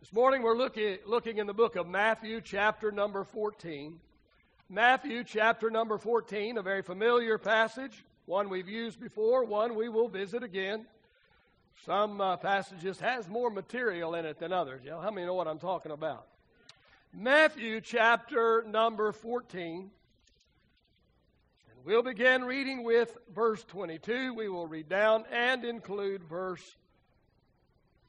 This morning we're looking in the book of Matthew chapter number 14. Matthew chapter number 14, a very familiar passage, one we've used before, one we will visit again. Some passages has more material in it than others. You know, how many know what I'm talking about? Matthew chapter number 14. And we'll begin reading with verse 22. We will read down and include verse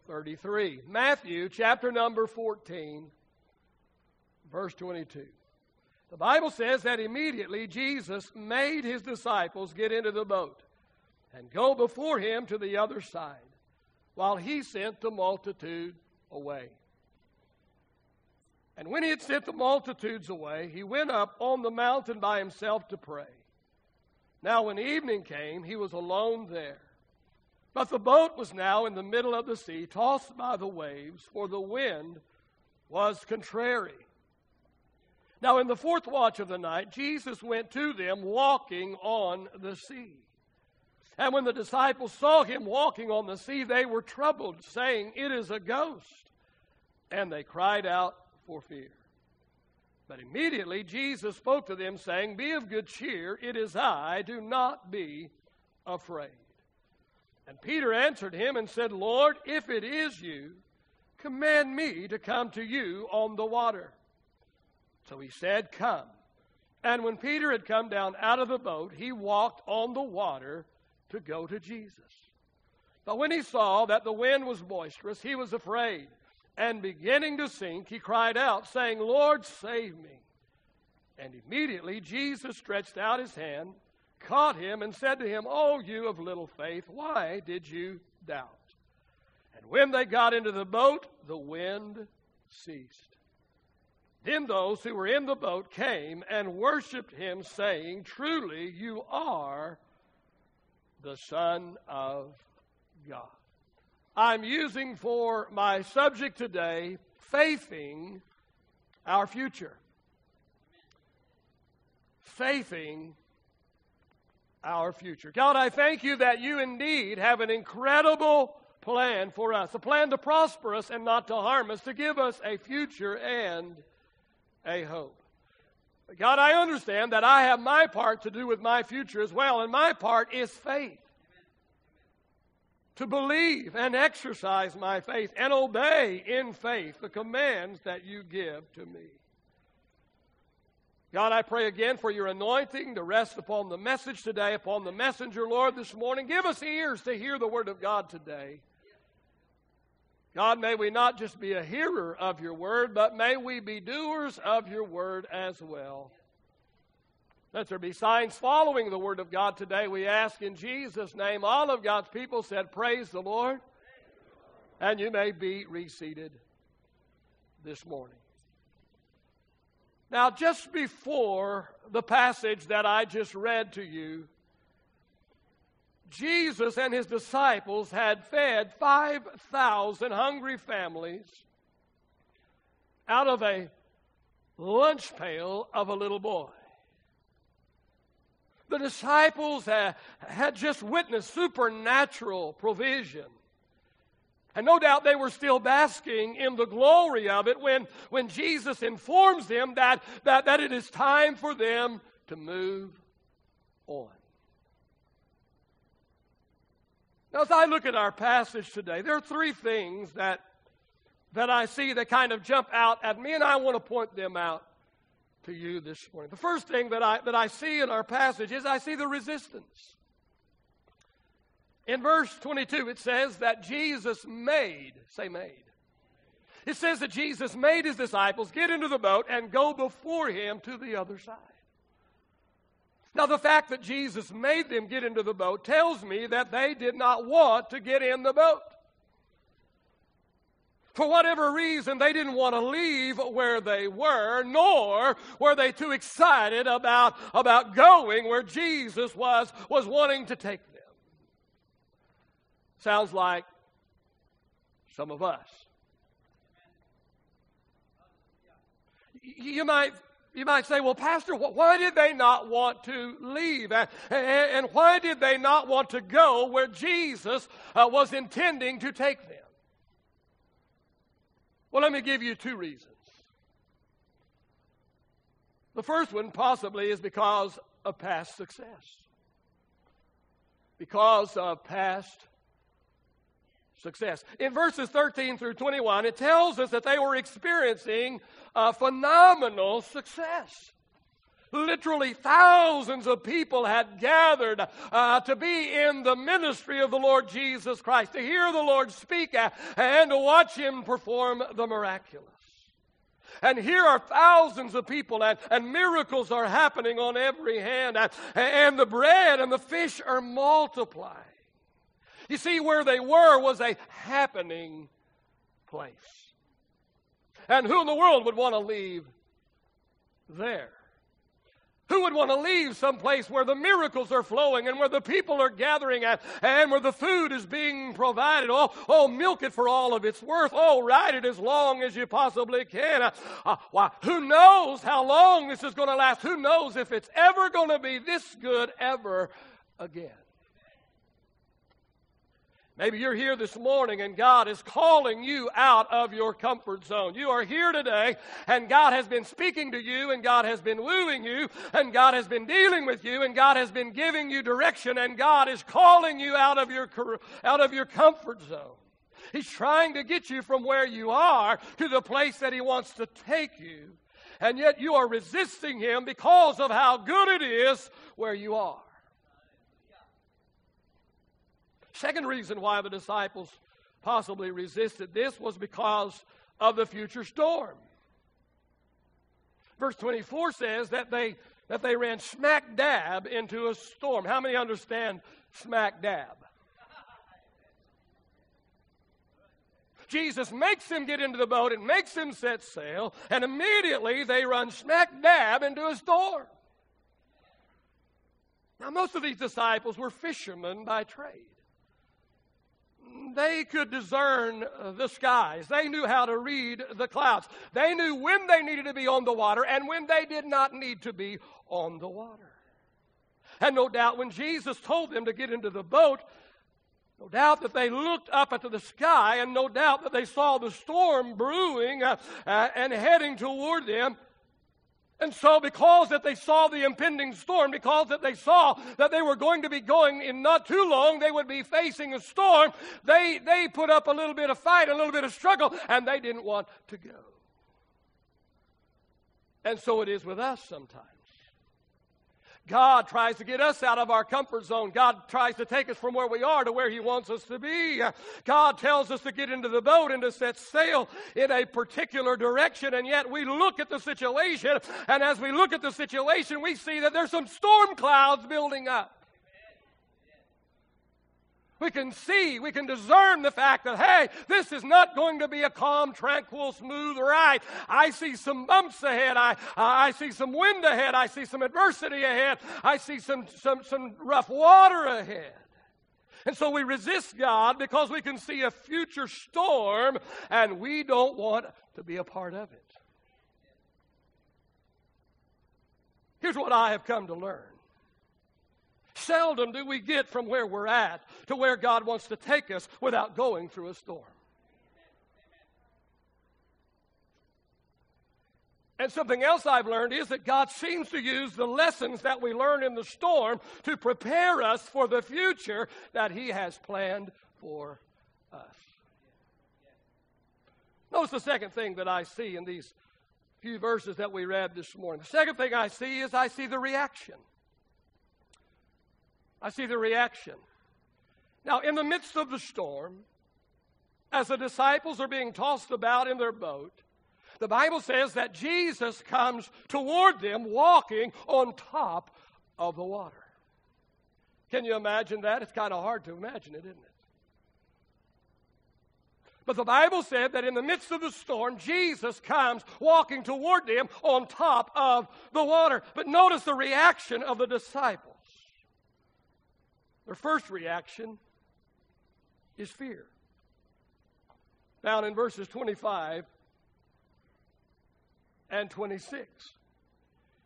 33. Matthew chapter number 14, verse 22. The Bible says that immediately Jesus made his disciples get into the boat and go before him to the other side, while he sent the multitude away. And when he had sent the multitudes away, he went up on the mountain by himself to pray. Now when evening came, he was alone there. But the boat was now in the middle of the sea, tossed by the waves, for the wind was contrary. Now in the fourth watch of the night, Jesus went to them walking on the sea. And when the disciples saw him walking on the sea, they were troubled, saying, "It is a ghost." And they cried out for fear. But immediately Jesus spoke to them, saying, "Be of good cheer, it is I, do not be afraid." And Peter answered him and said, "Lord, if it is you, command me to come to you on the water." So he said, "Come." And when Peter had come down out of the boat, he walked on the water to go to Jesus. But when he saw that the wind was boisterous, he was afraid. And beginning to sink, he cried out, saying, "Lord, save me." And immediately Jesus stretched out his hand, caught him, and said to him, "Oh, you of little faith, why did you doubt?" And when they got into the boat, the wind ceased. Then those who were in the boat came and worshipped him, saying, "Truly you are the Son of God." I'm using for my subject today, Faithing Our Future. Faithing Our Future. God, I thank you that you indeed have an incredible plan for us, a plan to prosper us and not to harm us, to give us a future and a hope. God, I understand that I have my part to do with my future as well, and my part is faith. To believe and exercise my faith and obey in faith the commands that you give to me. God, I pray again for your anointing to rest upon the message today, upon the messenger, Lord, this morning. Give us ears to hear the word of God today. God, may we not just be a hearer of your word, but may we be doers of your word as well. Let there be signs following the word of God today, we ask in Jesus' name. All of God's people said, "Praise the Lord." And you may be reseated this morning. Now, just before the passage that I just read to you, Jesus and his disciples had fed 5,000 hungry families out of a lunch pail of a little boy. The disciples had just witnessed supernatural provision. And no doubt they were still basking in the glory of it when Jesus informs them that it is time for them to move on. Now, as I look at our passage today, there are three things that I see that kind of jump out at me, and I want to point them out to you this morning. The first thing that I see in our passage is I see the resistance. In verse 22, it says that Jesus made, say made. It says that Jesus made his disciples get into the boat and go before him to the other side. Now, the fact that Jesus made them get into the boat tells me that they did not want to get in the boat. For whatever reason, they didn't want to leave where they were, nor were they too excited about going where Jesus was wanting to take them. Sounds like some of us. You might say, "Well, Pastor, why did they not want to leave? And why did they not want to go where Jesus was intending to take them?" Well, let me give you two reasons. The first one possibly is because of past success. Because of past success. In verses 13 through 21, it tells us that they were experiencing a phenomenal success. Literally thousands of people had gathered to be in the ministry of the Lord Jesus Christ, to hear the Lord speak and to watch Him perform the miraculous. And here are thousands of people, and miracles are happening on every hand, and the bread and the fish are multiplying. You see, where they were was a happening place. And who in the world would want to leave there? Who would want to leave someplace where the miracles are flowing and where the people are gathering at and where the food is being provided? Oh, milk it for all of its worth. Oh, ride it as long as you possibly can. Why, who knows how long this is going to last? Who knows if it's ever going to be this good ever again? Maybe you're here this morning and God is calling you out of your comfort zone. You are here today and God has been speaking to you and God has been wooing you and God has been dealing with you and God has been giving you direction and God is calling you out of your comfort zone. He's trying to get you from where you are to the place that He wants to take you, and yet you are resisting Him because of how good it is where you are. Second reason why the disciples possibly resisted this was because of the future storm. Verse 24 says that they ran smack dab into a storm. How many understand smack dab? Jesus makes them get into the boat and makes them set sail, and immediately they run smack dab into a storm. Now, most of these disciples were fishermen by trade. They could discern the skies. They knew how to read the clouds. They knew when they needed to be on the water and when they did not need to be on the water. And no doubt when Jesus told them to get into the boat, no doubt that they looked up into the sky, and no doubt that they saw the storm brewing and heading toward them. And so because that they saw the impending storm, because that they saw that they were going to be going in not too long, they would be facing a storm, they put up a little bit of fight, a little bit of struggle, and they didn't want to go. And so it is with us sometimes. God tries to get us out of our comfort zone. God tries to take us from where we are to where He wants us to be. God tells us to get into the boat and to set sail in a particular direction, and yet we look at the situation, and as we look at the situation, we see that there's some storm clouds building up. We can see, we can discern the fact that, hey, this is not going to be a calm, tranquil, smooth ride. I see some bumps ahead. I see some wind ahead. I see some adversity ahead. I see some rough water ahead. And so we resist God because we can see a future storm and we don't want to be a part of it. Here's what I have come to learn. Seldom do we get from where we're at to where God wants to take us without going through a storm. And something else I've learned is that God seems to use the lessons that we learn in the storm to prepare us for the future that He has planned for us. Notice the second thing that I see in these few verses that we read this morning. The second thing I see is I see the reaction. I see the reaction. Now, in the midst of the storm, as the disciples are being tossed about in their boat, the Bible says that Jesus comes toward them walking on top of the water. Can you imagine that? It's kind of hard to imagine it, isn't it? But the Bible said that in the midst of the storm, Jesus comes walking toward them on top of the water. But notice the reaction of the disciples. Their first reaction is fear. Found in verses 25 and 26.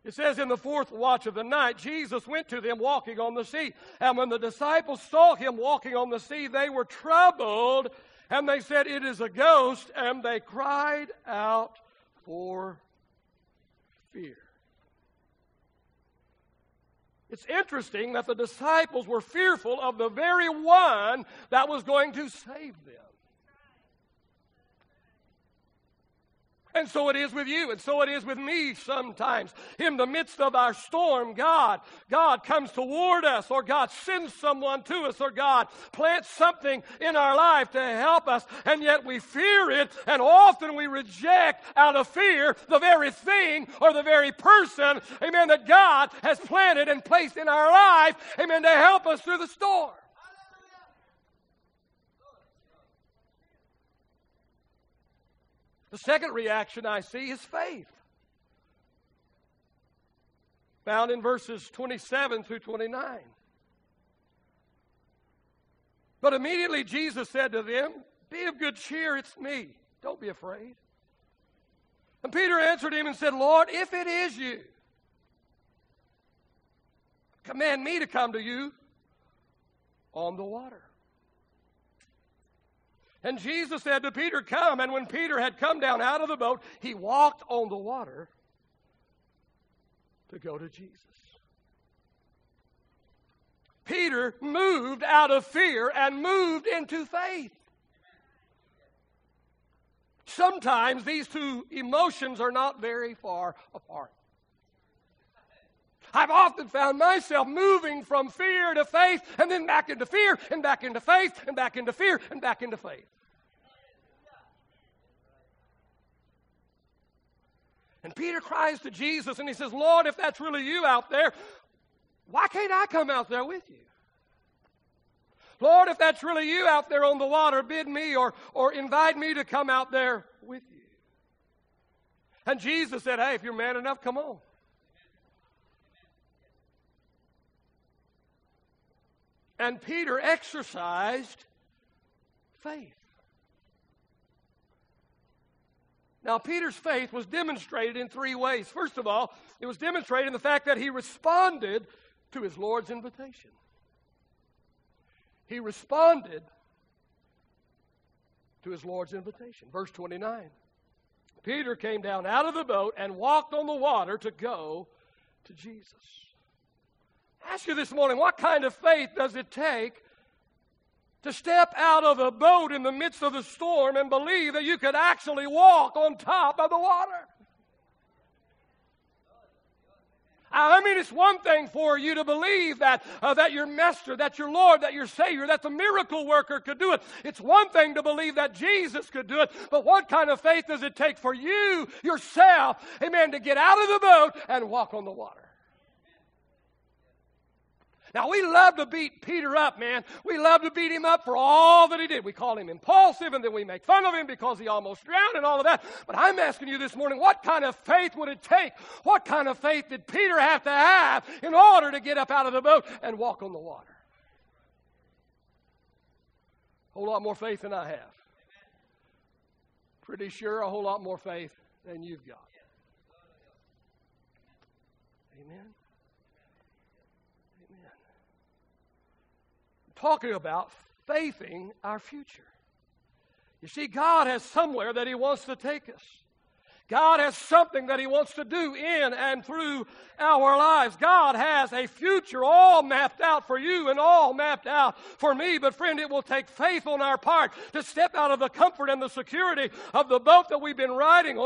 It says, in the fourth watch of the night, Jesus went to them walking on the sea. And when the disciples saw Him walking on the sea, they were troubled And they said, it is a ghost. And they cried out for fear. It's interesting that the disciples were fearful of the very one that was going to save them. And so it is with you, and so it is with me sometimes. In the midst of our storm, God comes toward us, or God sends someone to us, or God plants something in our life to help us, and yet we fear it, and often we reject out of fear the very thing or the very person, amen, that God has planted and placed in our life, amen, to help us through the storm. The second reaction I see is faith, found in verses 27 through 29. But immediately Jesus said to them, be of good cheer, it's me. Don't be afraid. And Peter answered him and said, Lord, if it is you, command me to come to you on the water. And Jesus said to Peter, come. And when Peter had come down out of the boat, he walked on the water to go to Jesus. Peter moved out of fear and moved into faith. Sometimes these two emotions are not very far apart. I've often found myself moving from fear to faith and then back into fear and back into faith and back into fear and back into faith. And Peter cries to Jesus and he says, Lord, if that's really you out there, why can't I come out there with you? Lord, if that's really you out there on the water, bid me or invite me to come out there with you. And Jesus said, hey, if you're man enough, come on. And Peter exercised faith. Now, Peter's faith was demonstrated in three ways. First of all, it was demonstrated in the fact that he responded to his Lord's invitation. He responded to his Lord's invitation. Verse 29. Peter came down out of the boat and walked on the water to go to Jesus. I ask you this morning, what kind of faith does it take to step out of a boat in the midst of the storm and believe that you could actually walk on top of the water? I mean, it's one thing for you to believe that your master, that your Lord, that your Savior, that the miracle worker could do it. It's one thing to believe that Jesus could do it. But what kind of faith does it take for you, yourself, amen, to get out of the boat and walk on the water? Now, we love to beat Peter up, man. We love to beat him up for all that he did. We call him impulsive, and then we make fun of him because he almost drowned and all of that. But I'm asking you this morning, what kind of faith would it take? What kind of faith did Peter have to have in order to get up out of the boat and walk on the water? A whole lot more faith than I have. Pretty sure a whole lot more faith than you've got. Amen. Talking about faithing our future. You see, God has somewhere that He wants to take us. God has something that He wants to do in and through our lives. God has a future all mapped out for you and all mapped out for me. But friend, it will take faith on our part to step out of the comfort and the security of the boat that we've been riding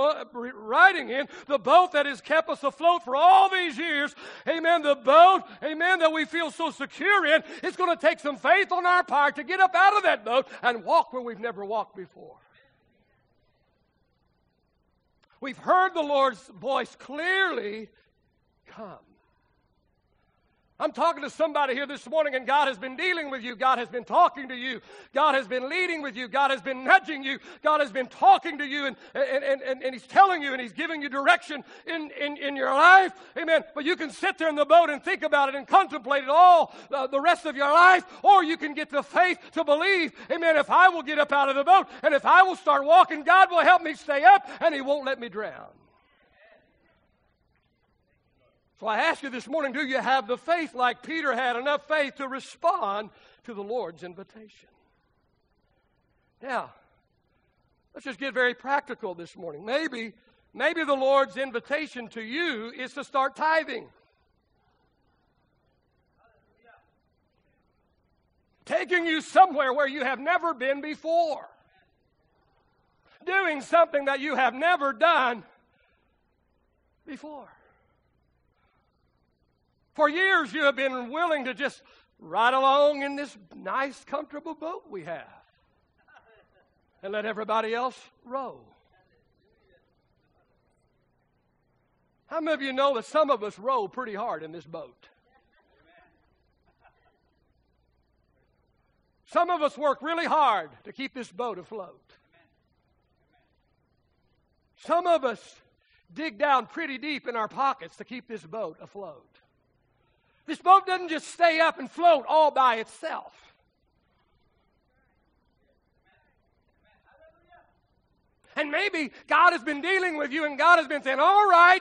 in, the boat that has kept us afloat for all these years. Amen. The boat, amen, that we feel so secure in. It's going to take some faith on our part to get up out of that boat and walk where we've never walked before. We've heard the Lord's voice clearly, come. I'm talking to somebody here this morning, and God has been dealing with you. God has been talking to you. God has been leading with you. God has been nudging you. God has been talking to you, and He's telling you, and He's giving you direction in your life. Amen. But you can sit there in the boat and think about it and contemplate it all the rest of your life, or you can get the faith to believe, amen, if I will get up out of the boat, and if I will start walking, God will help me stay up, and He won't let me drown. So I ask you this morning, do you have the faith like Peter had, enough faith to respond to the Lord's invitation? Now, let's just get very practical this morning. Maybe the Lord's invitation to you is to start tithing. Taking you somewhere where you have never been before. Doing something that you have never done before. For years you have been willing to just ride along in this nice, comfortable boat we have and let everybody else row. How many of you know that some of us row pretty hard in this boat? Some of us work really hard to keep this boat afloat. Some of us dig down pretty deep in our pockets to keep this boat afloat. This boat doesn't just stay up and float all by itself. And maybe God has been dealing with you and God has been saying, all right,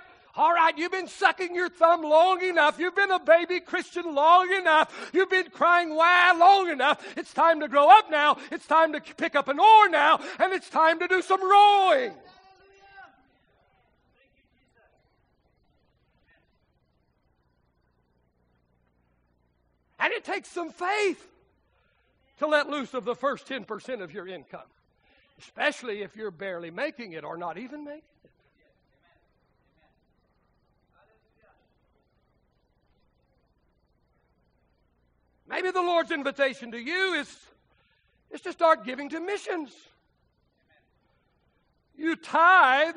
you've been sucking your thumb long enough. You've been a baby Christian long enough. You've been crying wow long enough. It's time to grow up now. It's time to pick up an oar now. And it's time to do some rowing. And it takes some faith to let loose of the first 10% of your income, especially if you're barely making it or not even making it. Maybe the Lord's invitation to you is to start giving to missions. You tithe,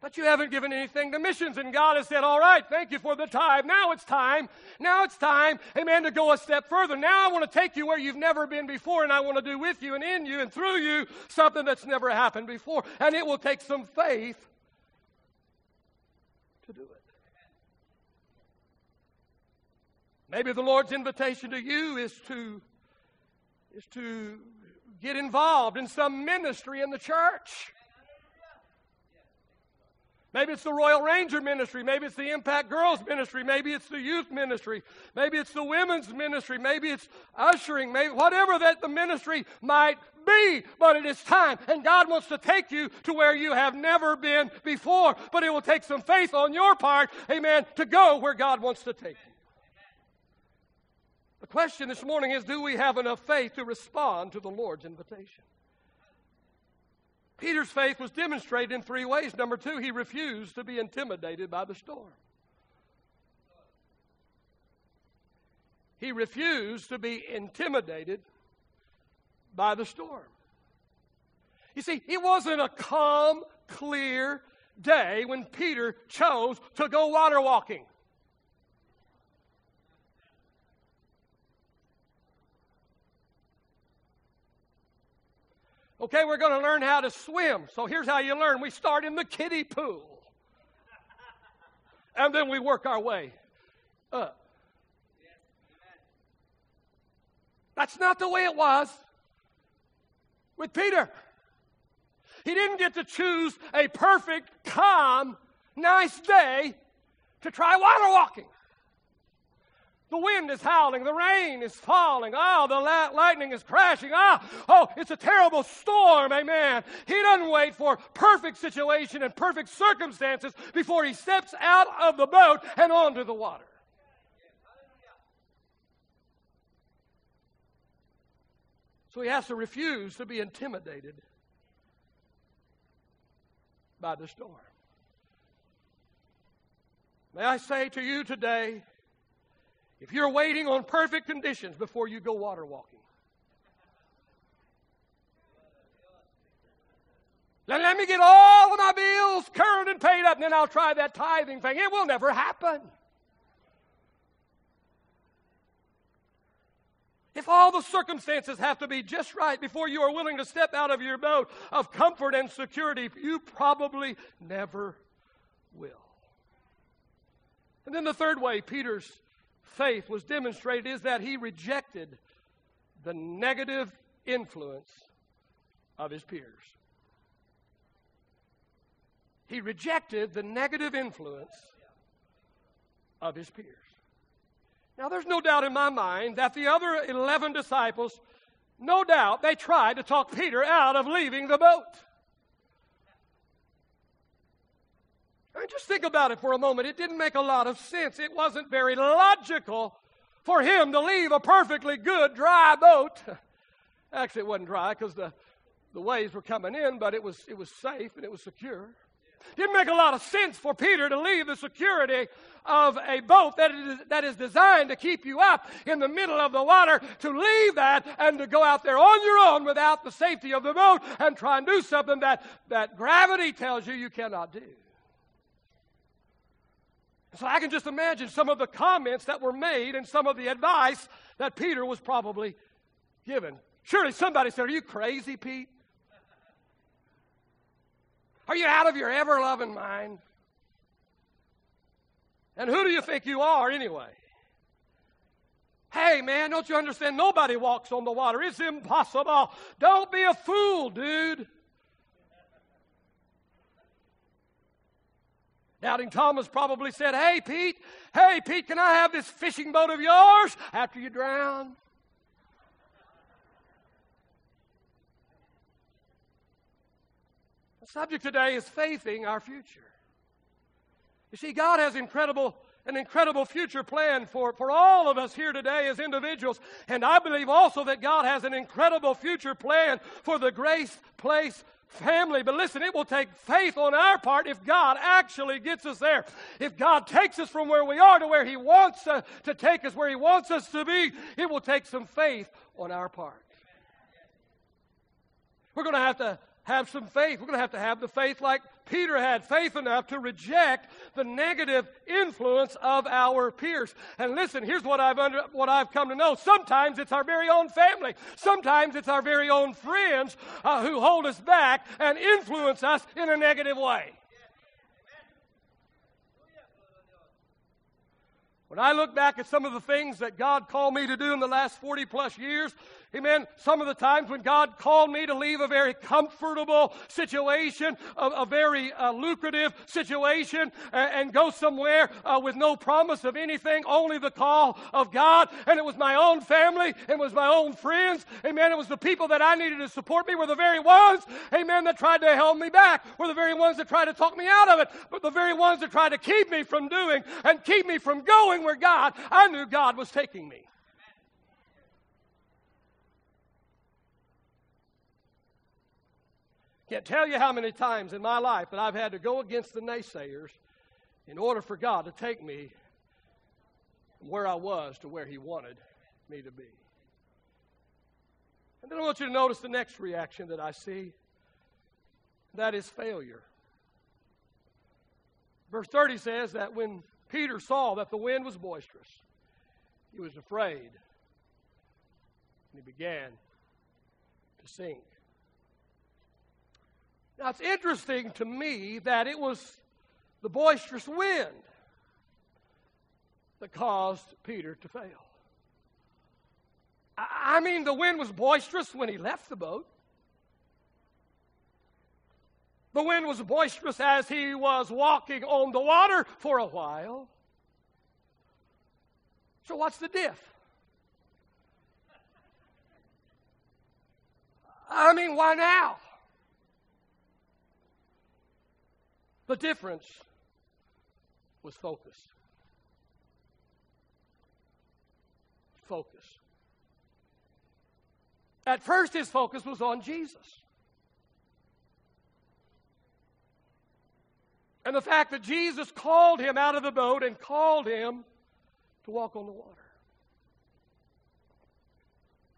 but you haven't given anything to missions. And God has said, all right, thank you for the tithe. Now it's time, amen, to go a step further. Now I want to take you where you've never been before, and I want to do with you and in you and through you something that's never happened before. And it will take some faith to do it. Maybe the Lord's invitation to you is to get involved in some ministry in the church. Maybe it's the Royal Ranger ministry. Maybe it's the Impact Girls ministry. Maybe it's the youth ministry. Maybe it's the women's ministry. Maybe it's ushering. Maybe whatever that the ministry might be. But it is time. And God wants to take you to where you have never been before. But it will take some faith on your part, amen, to go where God wants to take you. The question this morning is, do we have enough faith to respond to the Lord's invitation? Peter's faith was demonstrated in three ways. Number two, he refused to be intimidated by the storm. He refused to be intimidated by the storm. You see, it wasn't a calm, clear day when Peter chose to go water walking. Okay, we're going to learn how to swim. So here's how you learn. We start in the kiddie pool. And then we work our way up. That's not the way it was with Peter. He didn't get to choose a perfect, calm, nice day to try water walking. The wind is howling. The rain is falling. Oh, the lightning is crashing. Oh, it's a terrible storm. Amen. He doesn't wait for perfect situation and perfect circumstances before he steps out of the boat and onto the water. So he has to refuse to be intimidated by the storm. May I say to you today, if you're waiting on perfect conditions before you go water walking, let me get all of my bills current and paid up, and then I'll try that tithing thing. It will never happen. If all the circumstances have to be just right before you are willing to step out of your boat of comfort and security, you probably never will. And then the third way Peter's faith was demonstrated is that he rejected the negative influence of his peers. He rejected the negative influence of his peers. Now, there's no doubt in my mind that the other 11 disciples No doubt they tried to talk Peter out of leaving the boat. I mean, just think about it for a moment. It didn't make a lot of sense. It wasn't very logical for him to leave a perfectly good, dry boat. Actually, it wasn't dry because the waves were coming in, but it was safe and it was secure. Didn't make a lot of sense for Peter to leave the security of a boat that is designed to keep you up in the middle of the water, to leave that and to go out there on your own without the safety of the boat and try and do something that gravity tells you you cannot do. So I can just imagine some of the comments that were made and some of the advice that Peter was probably given. Surely somebody said, "Are you crazy, Pete? Are you out of your ever-loving mind? And who do you think you are anyway? Hey, man, don't you understand? Nobody walks on the water. It's impossible. Don't be a fool, dude." Doubting Thomas probably said, Hey, Pete, can I have this fishing boat of yours after you drown?" The subject today is faithing our future. You see, God has an incredible future plan for all of us here today as individuals. And I believe also that God has an incredible future plan for the Grace Place family. But listen, it will take faith on our part if God actually gets us there. If God takes us from where we are to where He wants to take us, where He wants us to be, it will take some faith on our part. We're going to have to have some faith. We're going to have the faith like Peter had, faith enough to reject the negative influence of our peers. And listen, here's what I've come to know. Sometimes it's our very own family. Sometimes it's our very own friends who hold us back and influence us in a negative way. When I look back at some of the things that God called me to do in the last 40-plus years, amen, some of the times when God called me to leave a very comfortable situation, a very lucrative situation, and go somewhere with no promise of anything, only the call of God, and it was my own family, it was my own friends, amen, it was the people that I needed to support me were the very ones, amen, that tried to hold me back, were the very ones that tried to talk me out of it, but the very ones that tried to keep me from doing and keep me from going where God, I knew God was taking me. Can't tell you how many times in my life that I've had to go against the naysayers in order for God to take me from where I was to where He wanted me to be. And then I want you to notice the next reaction that I see. That is failure. Verse 30 says that when Peter saw that the wind was boisterous, he was afraid, and he began to sink. Now, it's interesting to me that it was the boisterous wind that caused Peter to fail. I mean, the wind was boisterous when he left the boat. The wind was boisterous as he was walking on the water for a while. So what's the diff? I mean, why now? The difference was focus. Focus. At first, his focus was on Jesus. And the fact that Jesus called him out of the boat and called him to walk on the water.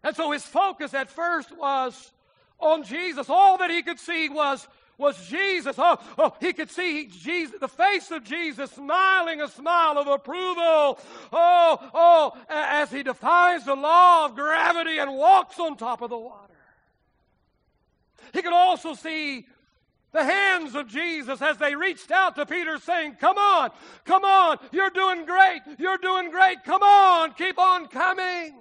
And so his focus at first was on Jesus. All that he could see was Jesus. Oh, he could see Jesus, the face of Jesus smiling a smile of approval. Oh, as he defies the law of gravity and walks on top of the water. He could also see the hands of Jesus as they reached out to Peter saying, "Come on, come on, you're doing great, come on, keep on coming."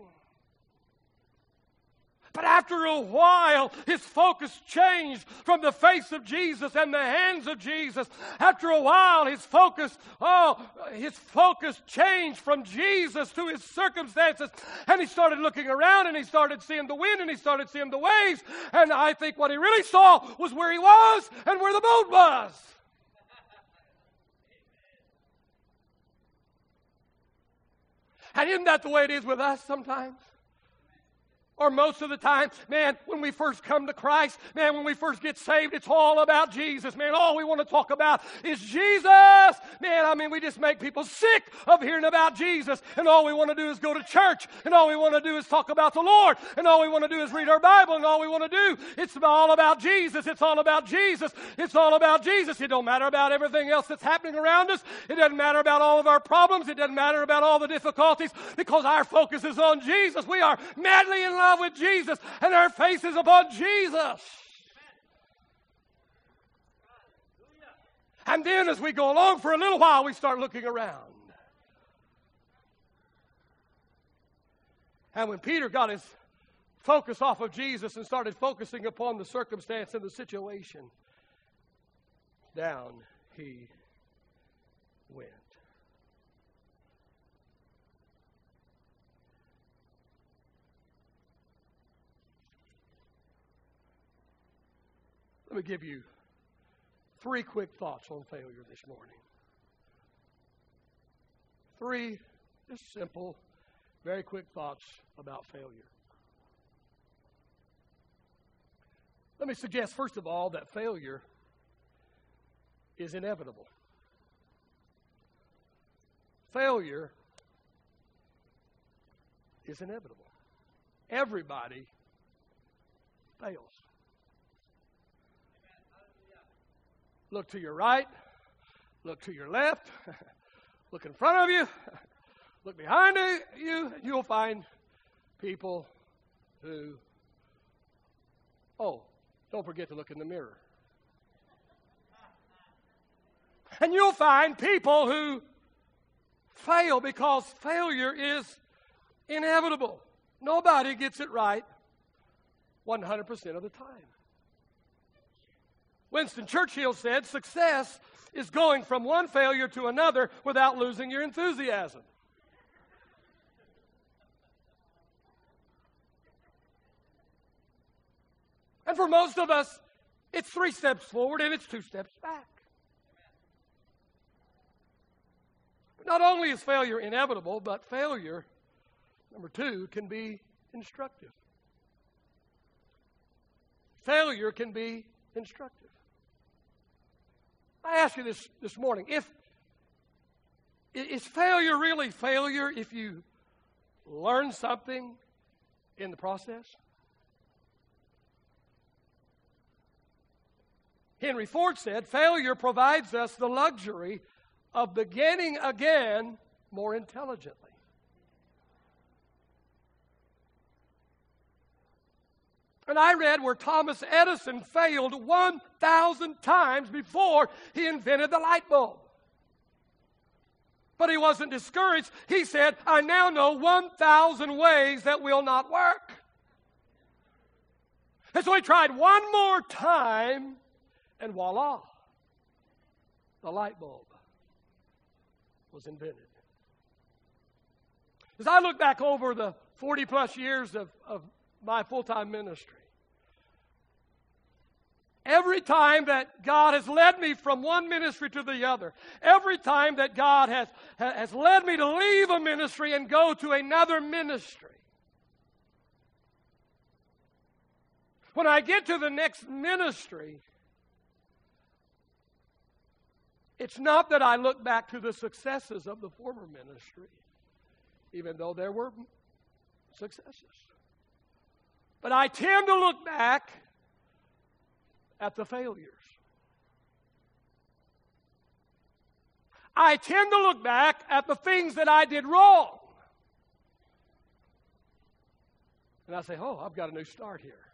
But after a while, his focus changed from the face of Jesus and the hands of Jesus. After a while, his focus changed from Jesus to his circumstances. And he started looking around, and he started seeing the wind, and he started seeing the waves. And I think what he really saw was where he was and where the boat was. And isn't that the way it is with us sometimes? Or most of the time, man, when we first come to Christ, man, when we first get saved, it's all about Jesus, man. All we want to talk about is Jesus. Man, I mean, we just make people sick of hearing about Jesus. And all we want to do is go to church. And all we want to do is talk about the Lord. And all we want to do is read our Bible. And all we want to do, it's all about Jesus. It's all about Jesus. It's all about Jesus. It don't matter about everything else that's happening around us. It doesn't matter about all of our problems. It doesn't matter about all the difficulties because our focus is on Jesus. We are madly in love with Jesus, and our face is upon Jesus. And then as we go along for a little while, we start looking around. And when Peter got his focus off of Jesus and started focusing upon the circumstance and the situation, down he went. Let me give you three quick thoughts on failure this morning. Three just simple, very quick thoughts about failure. Let me suggest, first of all, that failure is inevitable. Failure is inevitable. Everybody fails. Look to your right, look to your left, look in front of you, look behind you, and you'll find people who, don't forget to look in the mirror. And you'll find people who fail because failure is inevitable. Nobody gets it right 100% of the time. Winston Churchill said, success is going from one failure to another without losing your enthusiasm. And for most of us, it's 3 steps forward and it's 2 steps back. But not only is failure inevitable, but failure, number 2, can be instructive. Failure can be instructive. I ask you this morning, is failure really failure if you learn something in the process? Henry Ford said, failure provides us the luxury of beginning again more intelligently. And I read where Thomas Edison failed 1,000 times before he invented the light bulb. But he wasn't discouraged. He said, I now know 1,000 ways that will not work. And so he tried one more time, and voila, the light bulb was invented. As I look back over the 40-plus years of my full-time ministry, every time that God has led me from one ministry to the other, every time that God has led me to leave a ministry and go to another ministry, when I get to the next ministry, it's not that I look back to the successes of the former ministry, even though there were successes. But I tend to look back at the failures. I tend to look back at the things that I did wrong. And I say, I've got a new start here.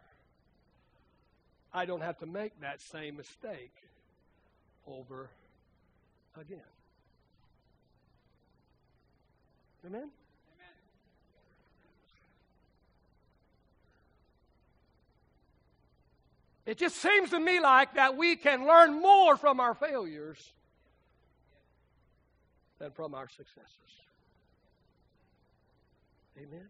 I don't have to make that same mistake over again. Amen? It just seems to me like that we can learn more from our failures than from our successes. Amen?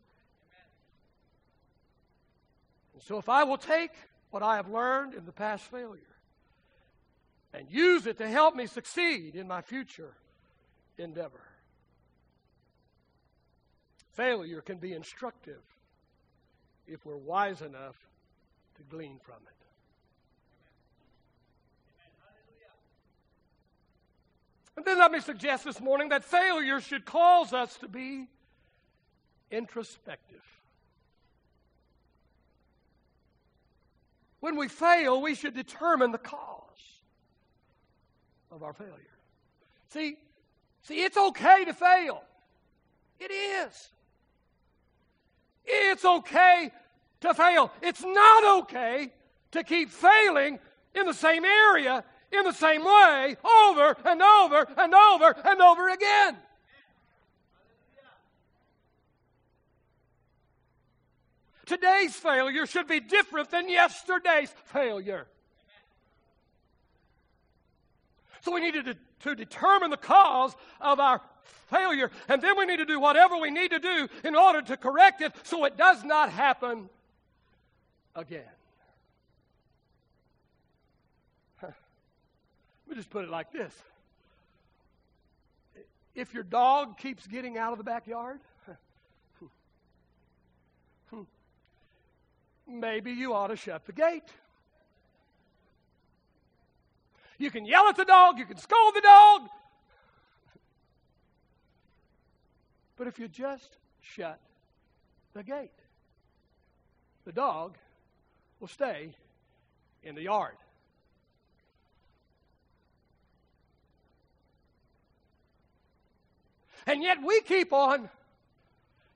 And so if I will take what I have learned in the past failure and use it to help me succeed in my future endeavor. Failure can be instructive if we're wise enough to glean from it. And then let me suggest this morning that failure should cause us to be introspective. When we fail, we should determine the cause of our failure. See, it's okay to fail. It is. It's okay to fail. It's not okay to keep failing in the same area, in the same way, over and over and over and over again. Today's failure should be different than yesterday's failure. So we need to determine the cause of our failure, and then we need to do whatever we need to do in order to correct it so it does not happen again. Let me just put it like this. If your dog keeps getting out of the backyard, maybe you ought to shut the gate. You can yell at the dog, you can scold the dog. But if you just shut the gate, the dog will stay in the yard. And yet we keep on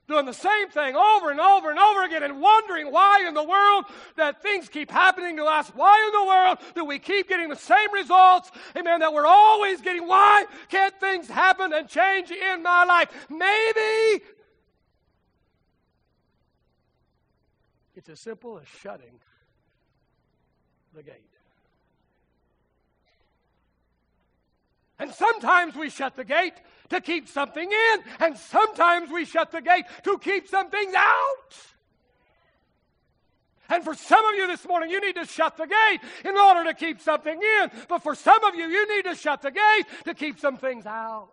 doing the same thing over and over and over again and wondering why in the world that things keep happening to us. Why in the world do we keep getting the same results, amen, that we're always getting? Why can't things happen and change in my life? Maybe it's as simple as shutting the gate. And sometimes we shut the gate to keep something in, and sometimes we shut the gate to keep some things out. And for some of you this morning, you need to shut the gate in order to keep something in. But for some of you, you need to shut the gate to keep some things out.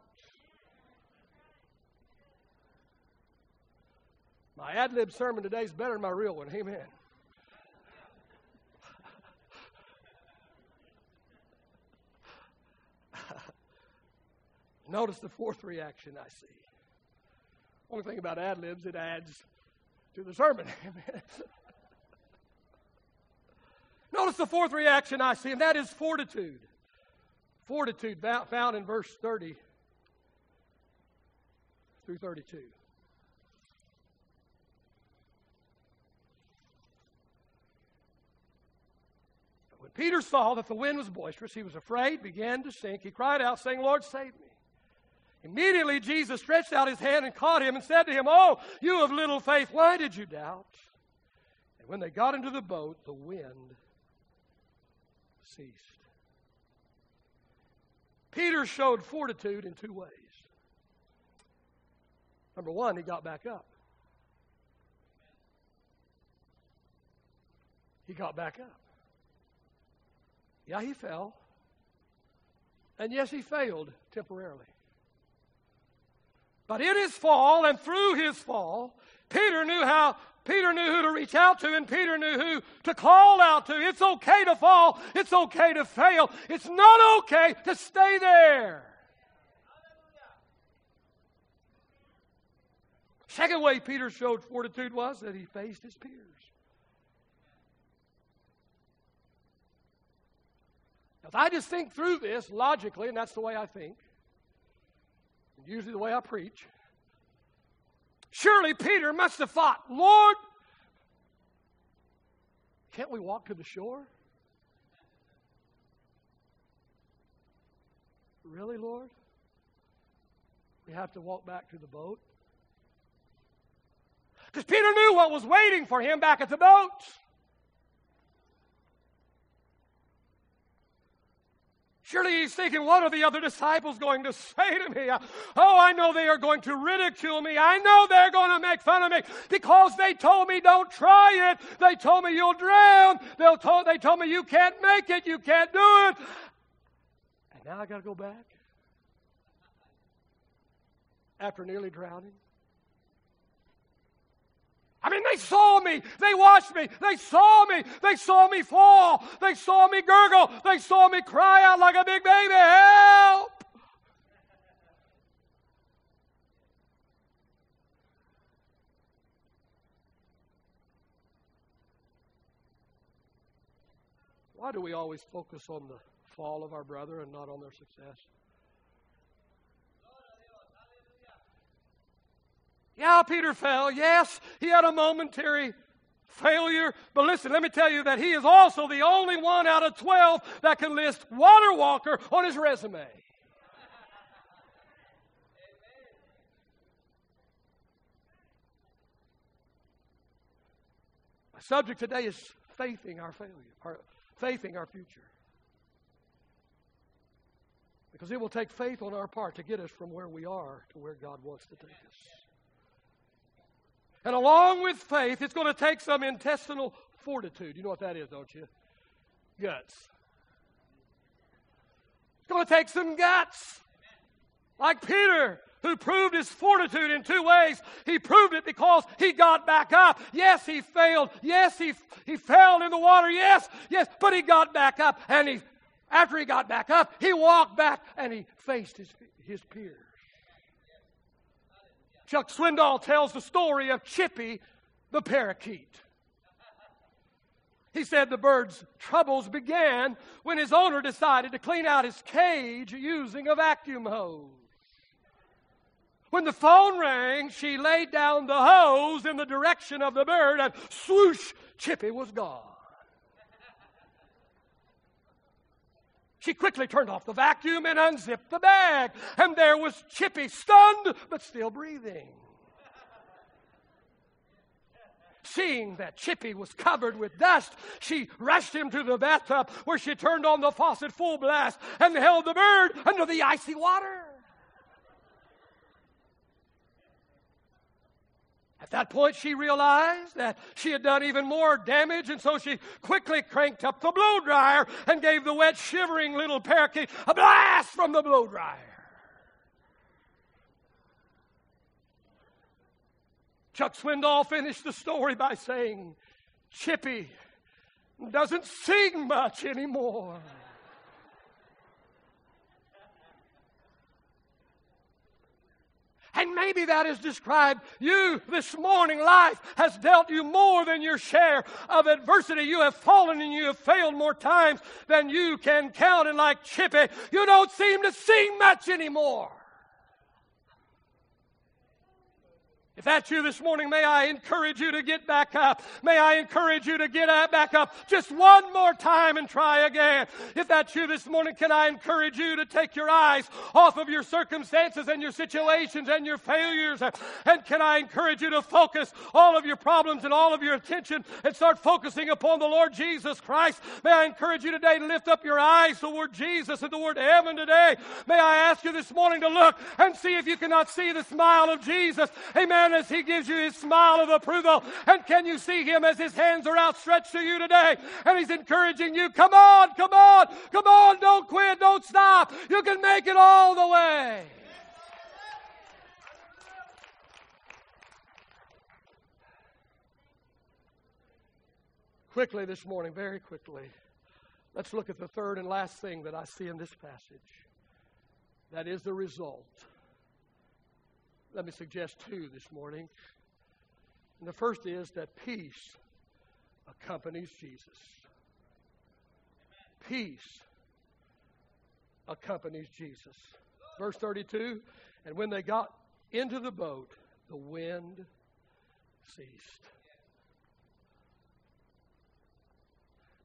My ad-lib sermon today is better than my real one. Amen. Notice the fourth reaction I see. Only thing about ad-libs, it adds to the sermon. Notice the fourth reaction I see, and that is fortitude. Fortitude found in verse 30 through 32. When Peter saw that the wind was boisterous, he was afraid, began to sink. He cried out, saying, "Lord, save me." Immediately Jesus stretched out his hand and caught him and said to him, "Oh, you of little faith, why did you doubt?" And when they got into the boat, the wind ceased. Peter showed fortitude in two ways. Number one, he got back up. He got back up. Yeah, he fell. And yes, he failed temporarily. But in his fall and through his fall, Peter knew who to reach out to, and Peter knew who to call out to. It's okay to fall. It's okay to fail. It's not okay to stay there. Second way Peter showed fortitude was that he faced his peers. If I just think through this logically, and that's the way I think, usually the way I preach, surely Peter must have thought, "Lord, can't we walk to the shore? Really, Lord? We have to walk back to the boat?" Because Peter knew what was waiting for him back at the boat. Surely he's thinking, what are the other disciples going to say to me? Oh, I know they are going to ridicule me. I know they're going to make fun of me because they told me don't try it. They told me you'll drown. They told me you can't make it. You can't do it. And now I got to go back after nearly drowning. I mean, they saw me. They watched me. They saw me. They saw me fall. They saw me gurgle. They saw me cry out like a big baby. Help! Why do we always focus on the fall of our brother and not on their success? Yeah, Peter fell. Yes, he had a momentary failure. But listen, let me tell you that he is also the only one out of 12 that can list water walker on his resume. My subject today is faithing our failure, or faithing our future. Because it will take faith on our part to get us from where we are to where God wants to take us. And along with faith, it's going to take some intestinal fortitude. You know what that is, don't you? Guts. It's going to take some guts. Like Peter, who proved his fortitude in two ways. He proved it because he got back up. Yes, he failed. Yes, he fell in the water. Yes. But he got back up. And after he got back up, he walked back and he faced his peers. Chuck Swindoll tells the story of Chippy the parakeet. He said the bird's troubles began when his owner decided to clean out his cage using a vacuum hose. When the phone rang, she laid down the hose in the direction of the bird and swoosh, Chippy was gone. She quickly turned off the vacuum and unzipped the bag. And there was Chippy, stunned but still breathing. Seeing that Chippy was covered with dust, she rushed him to the bathtub where she turned on the faucet full blast and held the bird under the icy water. At that point, she realized that she had done even more damage, and so she quickly cranked up the blow dryer and gave the wet, shivering little parakeet a blast from the blow dryer. Chuck Swindoll finished the story by saying, Chippy doesn't sing much anymore. And maybe that is described you this morning. Life has dealt you more than your share of adversity. You have fallen and you have failed more times than you can count. And like Chippy, you don't seem to sing much anymore. If that's you this morning, may I encourage you to get back up. May I encourage you to get back up just one more time and try again. If that's you this morning, can I encourage you to take your eyes off of your circumstances and your situations and your failures? And can I encourage you to focus all of your problems and all of your attention and start focusing upon the Lord Jesus Christ? May I encourage you today to lift up your eyes toward Jesus and toward heaven today. May I ask you this morning to look and see if you cannot see the smile of Jesus. Amen. As he gives you his smile of approval. And can you see him as his hands are outstretched to you today? And he's encouraging you, come on, come on, come on, don't quit, don't stop. You can make it all the way. Quickly this morning, very quickly, let's look at the third and last thing that I see in this passage. That is the result. Let me suggest two this morning. And the first is that peace accompanies Jesus. Peace accompanies Jesus. Verse 32, and when they got into the boat, the wind ceased.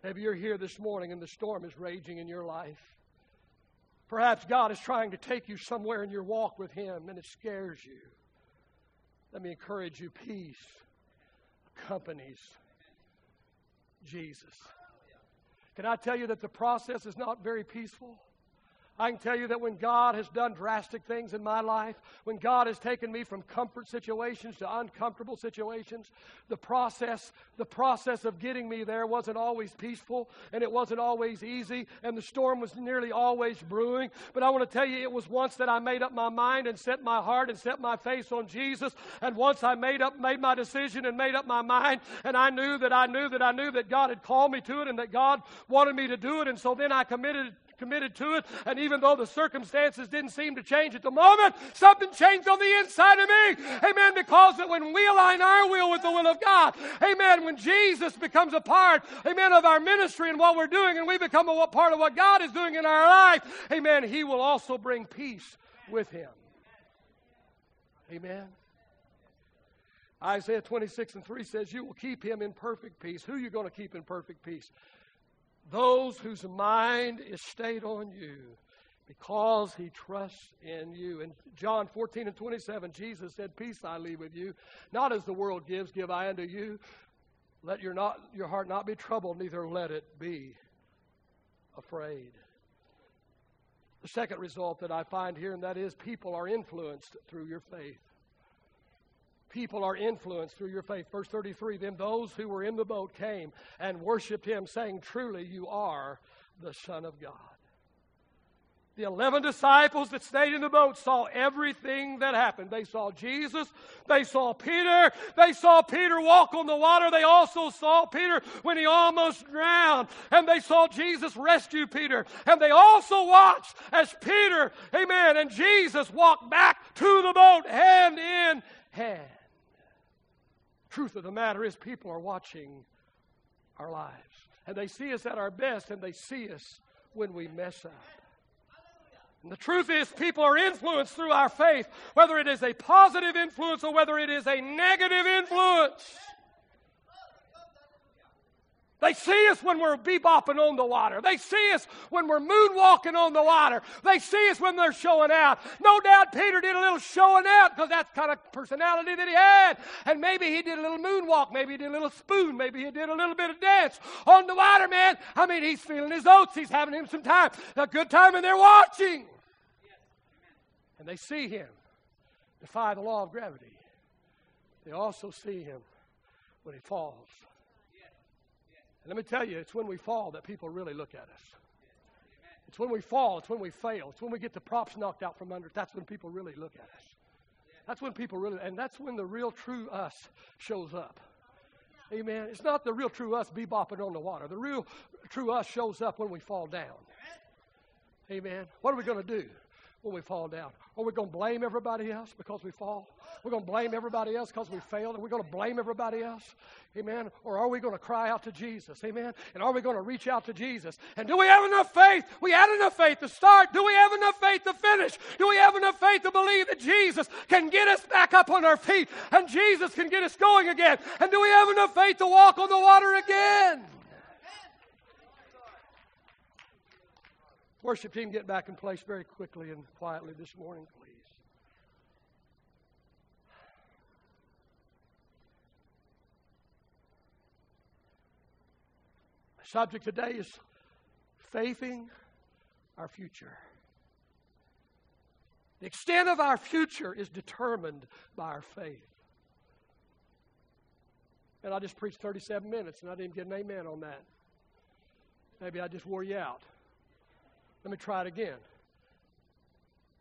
Maybe you're here this morning and the storm is raging in your life. Perhaps God is trying to take you somewhere in your walk with him, and it scares you. Let me encourage you, peace accompanies Jesus. Can I tell you that the process is not very peaceful? I can tell you that when God has done drastic things in my life, when God has taken me from comfort situations to uncomfortable situations, the process of getting me there wasn't always peaceful, and it wasn't always easy, and the storm was nearly always brewing. But I want to tell you, it was once that I made up my mind and set my heart and set my face on Jesus, and once I made my decision and made up my mind, and I knew that God had called me to it and that God wanted me to do it, and so then I committed to it, and even though the circumstances didn't seem to change at the moment, something changed on the inside of me, amen, because that when we align our will with the will of God, amen, when Jesus becomes a part, amen, of our ministry and what we're doing, and we become a part of what God is doing in our life, amen, He will also bring peace with Him. Amen. Isaiah 26:3 says, you will keep him in perfect peace. Who are you going to keep in perfect peace? Those whose mind is stayed on you, because he trusts in you. In John 14:27, Jesus said, peace I leave with you. Not as the world gives, give I unto you. Let your heart not be troubled, neither let it be afraid. The second result that I find here, and that is people are influenced through your faith. People are influenced through your faith. Verse 33, then those who were in the boat came and worshiped him, saying, truly you are the Son of God. The 11 disciples that stayed in the boat saw everything that happened. They saw Jesus. They saw Peter. They saw Peter walk on the water. They also saw Peter when he almost drowned. And they saw Jesus rescue Peter. And they also watched as Peter, amen, and Jesus walked back to the boat hand in hand. Truth of the matter is, people are watching our lives. And they see us at our best, and they see us when we mess up. And the truth is, people are influenced through our faith, whether it is a positive influence or whether it is a negative influence. They see us when we're bebopping on the water. They see us when we're moonwalking on the water. They see us when they're showing out. No doubt Peter did a little showing out because that's the kind of personality that he had. And maybe he did a little moonwalk. Maybe he did a little spoon. Maybe he did a little bit of dance on the water, man. I mean, he's feeling his oats. He's having him some time. A good time, and they're watching. And they see him defy the law of gravity. They also see him when he falls. And let me tell you, it's when we fall that people really look at us. It's when we fall. It's when we fail. It's when we get the props knocked out from under. That's when people really look at us. That's when people really, and that's when the real true us shows up. Amen. It's not the real true us bebopping on the water. The real true us shows up when we fall down. Amen. What are we going to do when we fall down? Are we going to blame everybody else because we fall? We're going to blame everybody else because we failed? Are we going to blame everybody else? Amen. Or are we going to cry out to Jesus? Amen. And are we going to reach out to Jesus? And do we have enough faith? We had enough faith to start. Do we have enough faith to finish? Do we have enough faith to believe that Jesus can get us back up on our feet and Jesus can get us going again? And do we have enough faith to walk on the water again? Worship team, get back in place very quickly and quietly this morning, please. The subject today is faithing our future. The extent of our future is determined by our faith. And I just preached 37 minutes, and I didn't get an amen on that. Maybe I just wore you out. Let me try it again.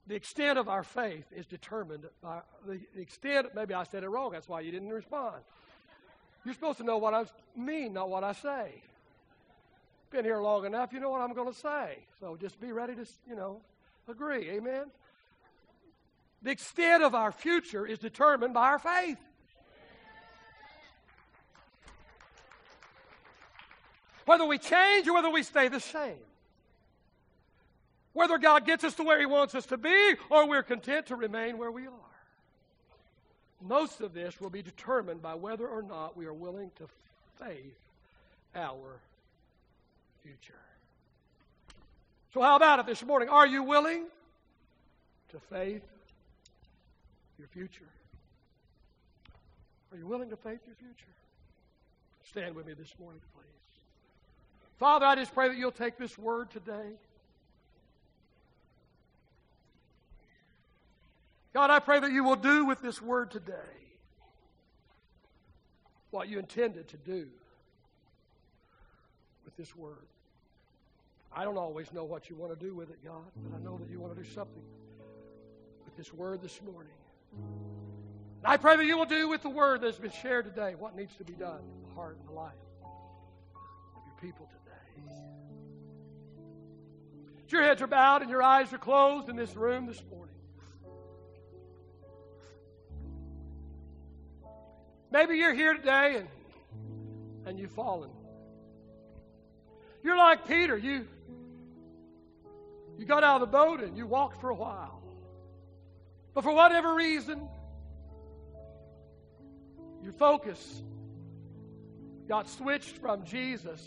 The extent of our faith is determined by the extent, maybe I said it wrong, that's why you didn't respond. You're supposed to know what I mean, not what I say. Been here long enough, you know what I'm going to say. So just be ready to, agree. Amen? The extent of our future is determined by our faith. Whether we change or whether we stay the same. Whether God gets us to where He wants us to be, or we're content to remain where we are. Most of this will be determined by whether or not we are willing to faith our future. So how about it this morning? Are you willing to faith your future? Are you willing to faith your future? Stand with me this morning, please. Father, I just pray that you'll take this word today. God, I pray that you will do with this word today what you intended to do with this word. I don't always know what you want to do with it, God, but I know that you want to do something with this word this morning. And I pray that you will do with the word that's been shared today what needs to be done in the heart and the life of your people today. As your heads are bowed and your eyes are closed in this room this morning, maybe you're here today and you've fallen. You're like Peter. You got out of the boat and you walked for a while. But for whatever reason, your focus got switched from Jesus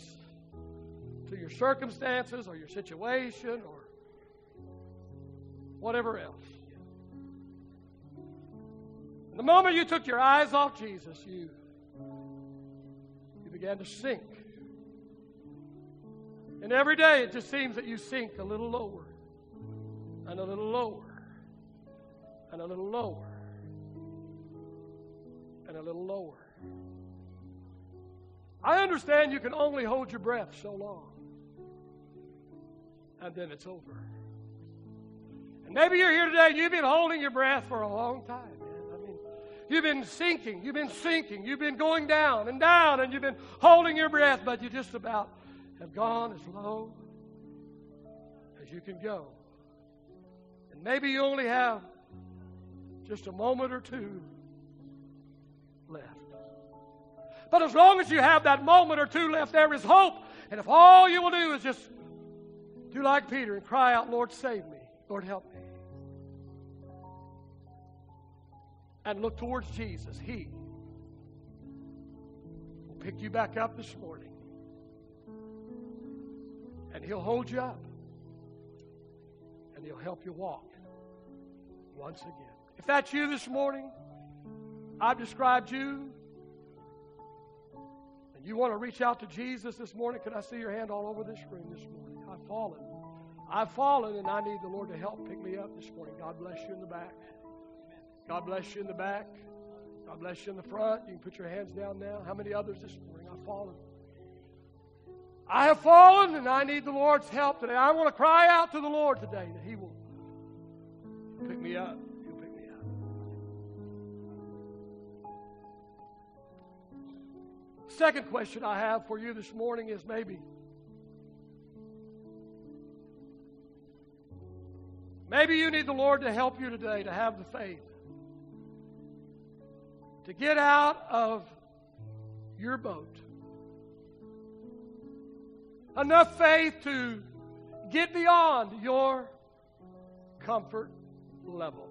to your circumstances or your situation or whatever else. The moment you took your eyes off Jesus, you began to sink. And every day it just seems that you sink a little lower and a little lower and a little lower and a little lower. I understand you can only hold your breath so long, and then it's over. And maybe you're here today and you've been holding your breath for a long time. You've been sinking, you've been sinking, you've been going down, and you've been holding your breath, but you just about have gone as low as you can go. And maybe you only have just a moment or two left. But as long as you have that moment or two left, there is hope. And if all you will do is just do like Peter and cry out, Lord, save me, Lord, help me. And look towards Jesus. He will pick you back up this morning. And he'll hold you up. And he'll help you walk once again. If that's you this morning, I've described you, and you want to reach out to Jesus this morning, can I see your hand all over this room this morning? I've fallen, and I need the Lord to help pick me up this morning. God bless you in the back. God bless you in the back. God bless you in the front. You can put your hands down now. How many others this morning? I've fallen. I have fallen, and I need the Lord's help today. I want to cry out to the Lord today that he will pick me up. He'll pick me up. Second question I have for you this morning is maybe you need the Lord to help you today to have the faith to get out of your boat. Enough faith to get beyond your comfort level.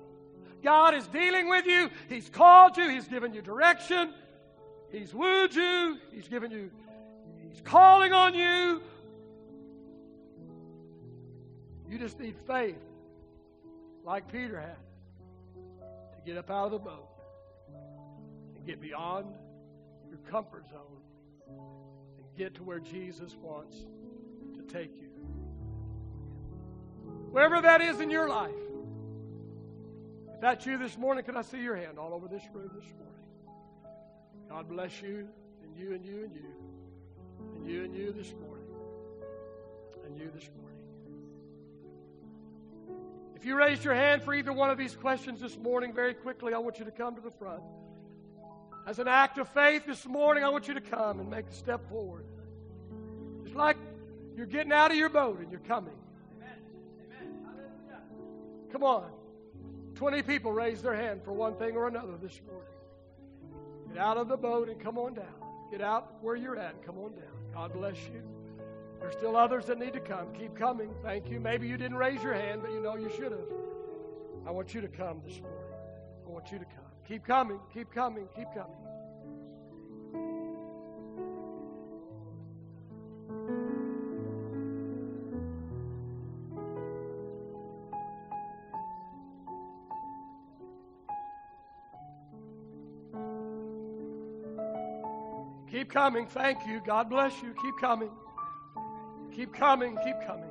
God is dealing with you. He's called you. He's given you direction. He's wooed you. He's calling on you. You just need faith, like Peter had, to get up out of the boat. Get beyond your comfort zone and get to where Jesus wants to take you. Wherever that is in your life, if that's you this morning, can I see your hand all over this room this morning? God bless you, and you, and you, and you, and you, and you this morning, and you this morning. If you raised your hand for either one of these questions this morning, very quickly, I want you to come to the front. As an act of faith this morning, I want you to come and make a step forward. It's like you're getting out of your boat and you're coming. Amen. Amen. Hallelujah. Come on. 20 people raised their hand for one thing or another this morning. Get out of the boat and come on down. Get out where you're at and come on down. God bless you. There's still others that need to come. Keep coming. Thank you. Maybe you didn't raise your hand, but you know you should have. I want you to come this morning. I want you to come. Keep coming, keep coming, keep coming. Keep coming, thank you. God bless you. Keep coming. Keep coming, keep coming.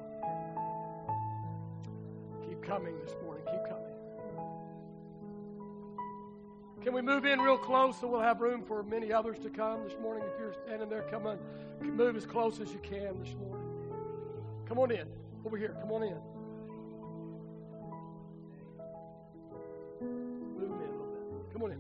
Keep coming this morning, keep coming. Can we move in real close so we'll have room for many others to come this morning? If you're standing there, come on. Move as close as you can this morning. Come on in. Over here. Come on in. Move in a little bit. Come on in.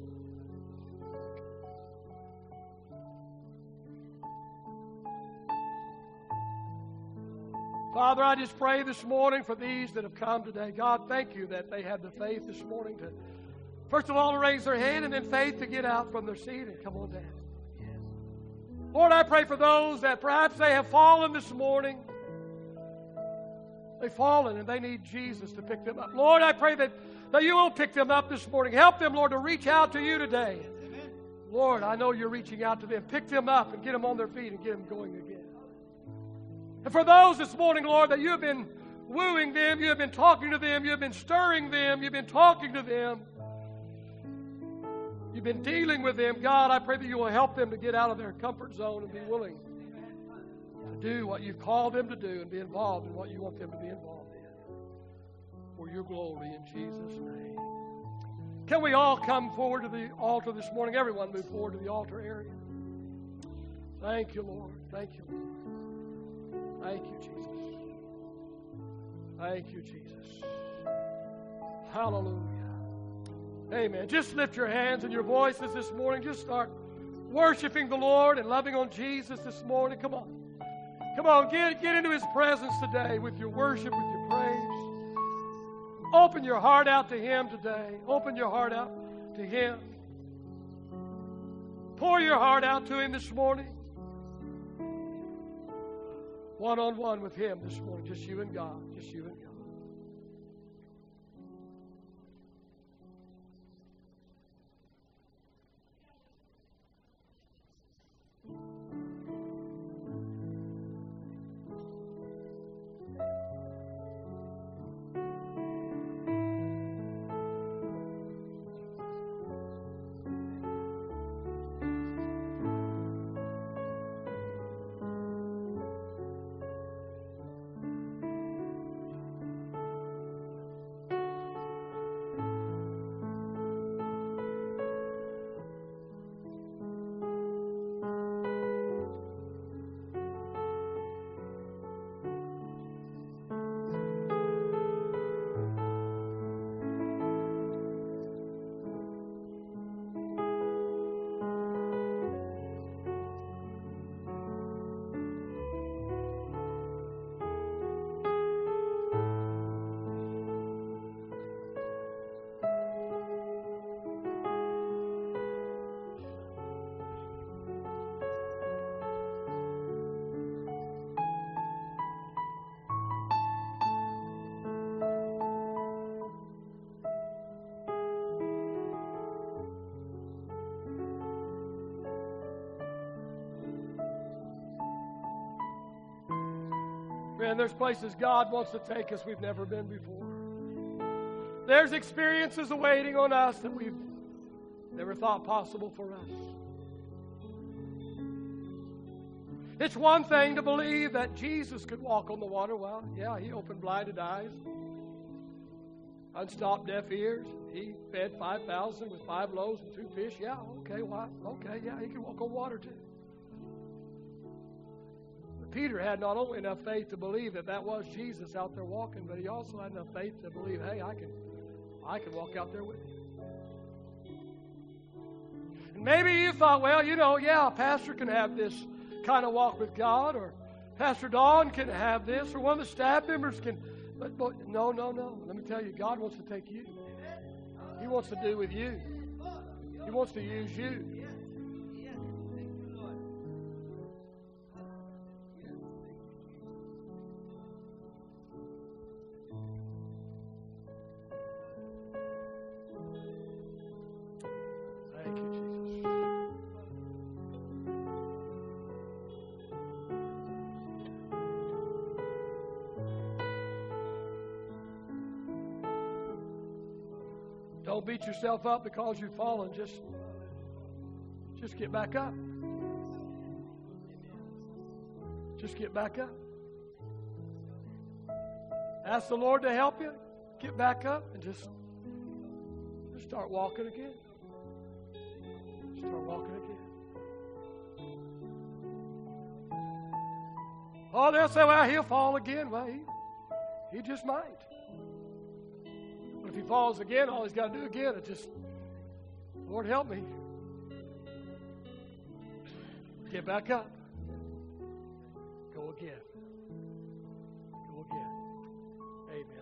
Father, I just pray this morning for these that have come today. God, thank you that they had the faith this morning to, first of all, to raise their hand and then faith to get out from their seat and come on down. Yes. Lord, I pray for those that perhaps they have fallen this morning. They've fallen and they need Jesus to pick them up. Lord, I pray that you will pick them up this morning. Help them, Lord, to reach out to you today. Amen. Lord, I know you're reaching out to them. Pick them up and get them on their feet and get them going again. And for those this morning, Lord, that you have been wooing them, you have been talking to them, you have been stirring them, you've been talking to them, you've been dealing with them, God, I pray that you will help them to get out of their comfort zone and be willing to do what you've called them to do and be involved in what you want them to be involved in. For your glory, in Jesus' name. Can we all come forward to the altar this morning? Everyone move forward to the altar area. Thank you, Lord. Thank you, Lord. Thank you, Jesus. Thank you, Jesus. Hallelujah. Amen. Just lift your hands and your voices this morning. Just start worshiping the Lord and loving on Jesus this morning. Come on. Come on. Get into His presence today with your worship, with your praise. Open your heart out to Him today. Open your heart out to Him. Pour your heart out to Him this morning. One-on-one with Him this morning. Just you and God. Just you and God. And there's places God wants to take us we've never been before. There's experiences awaiting on us that we've never thought possible for us. It's one thing to believe that Jesus could walk on the water. Well, yeah, He opened blinded eyes, unstopped deaf ears. He fed 5,000 with 5 loaves and 2 fish. Yeah, okay, why? Okay, yeah, He can walk on water too. Peter had not only enough faith to believe that that was Jesus out there walking, but he also had enough faith to believe, hey, I can walk out there with you. And maybe you thought, well, you know, yeah, a pastor can have this kind of walk with God, or Pastor Don can have this, or one of the staff members can. But no. Let me tell you, God wants to take you. He wants to do with you. He wants to use you. Don't beat yourself up because you've fallen. Just get back up. Just get back up. Ask the Lord to help you. Get back up and just start walking again. start walking again. Oh, they'll say, well, he'll fall again. Well, he just might. But if he falls again, all he's got to do again is just, Lord, help me. Get back up. Go again.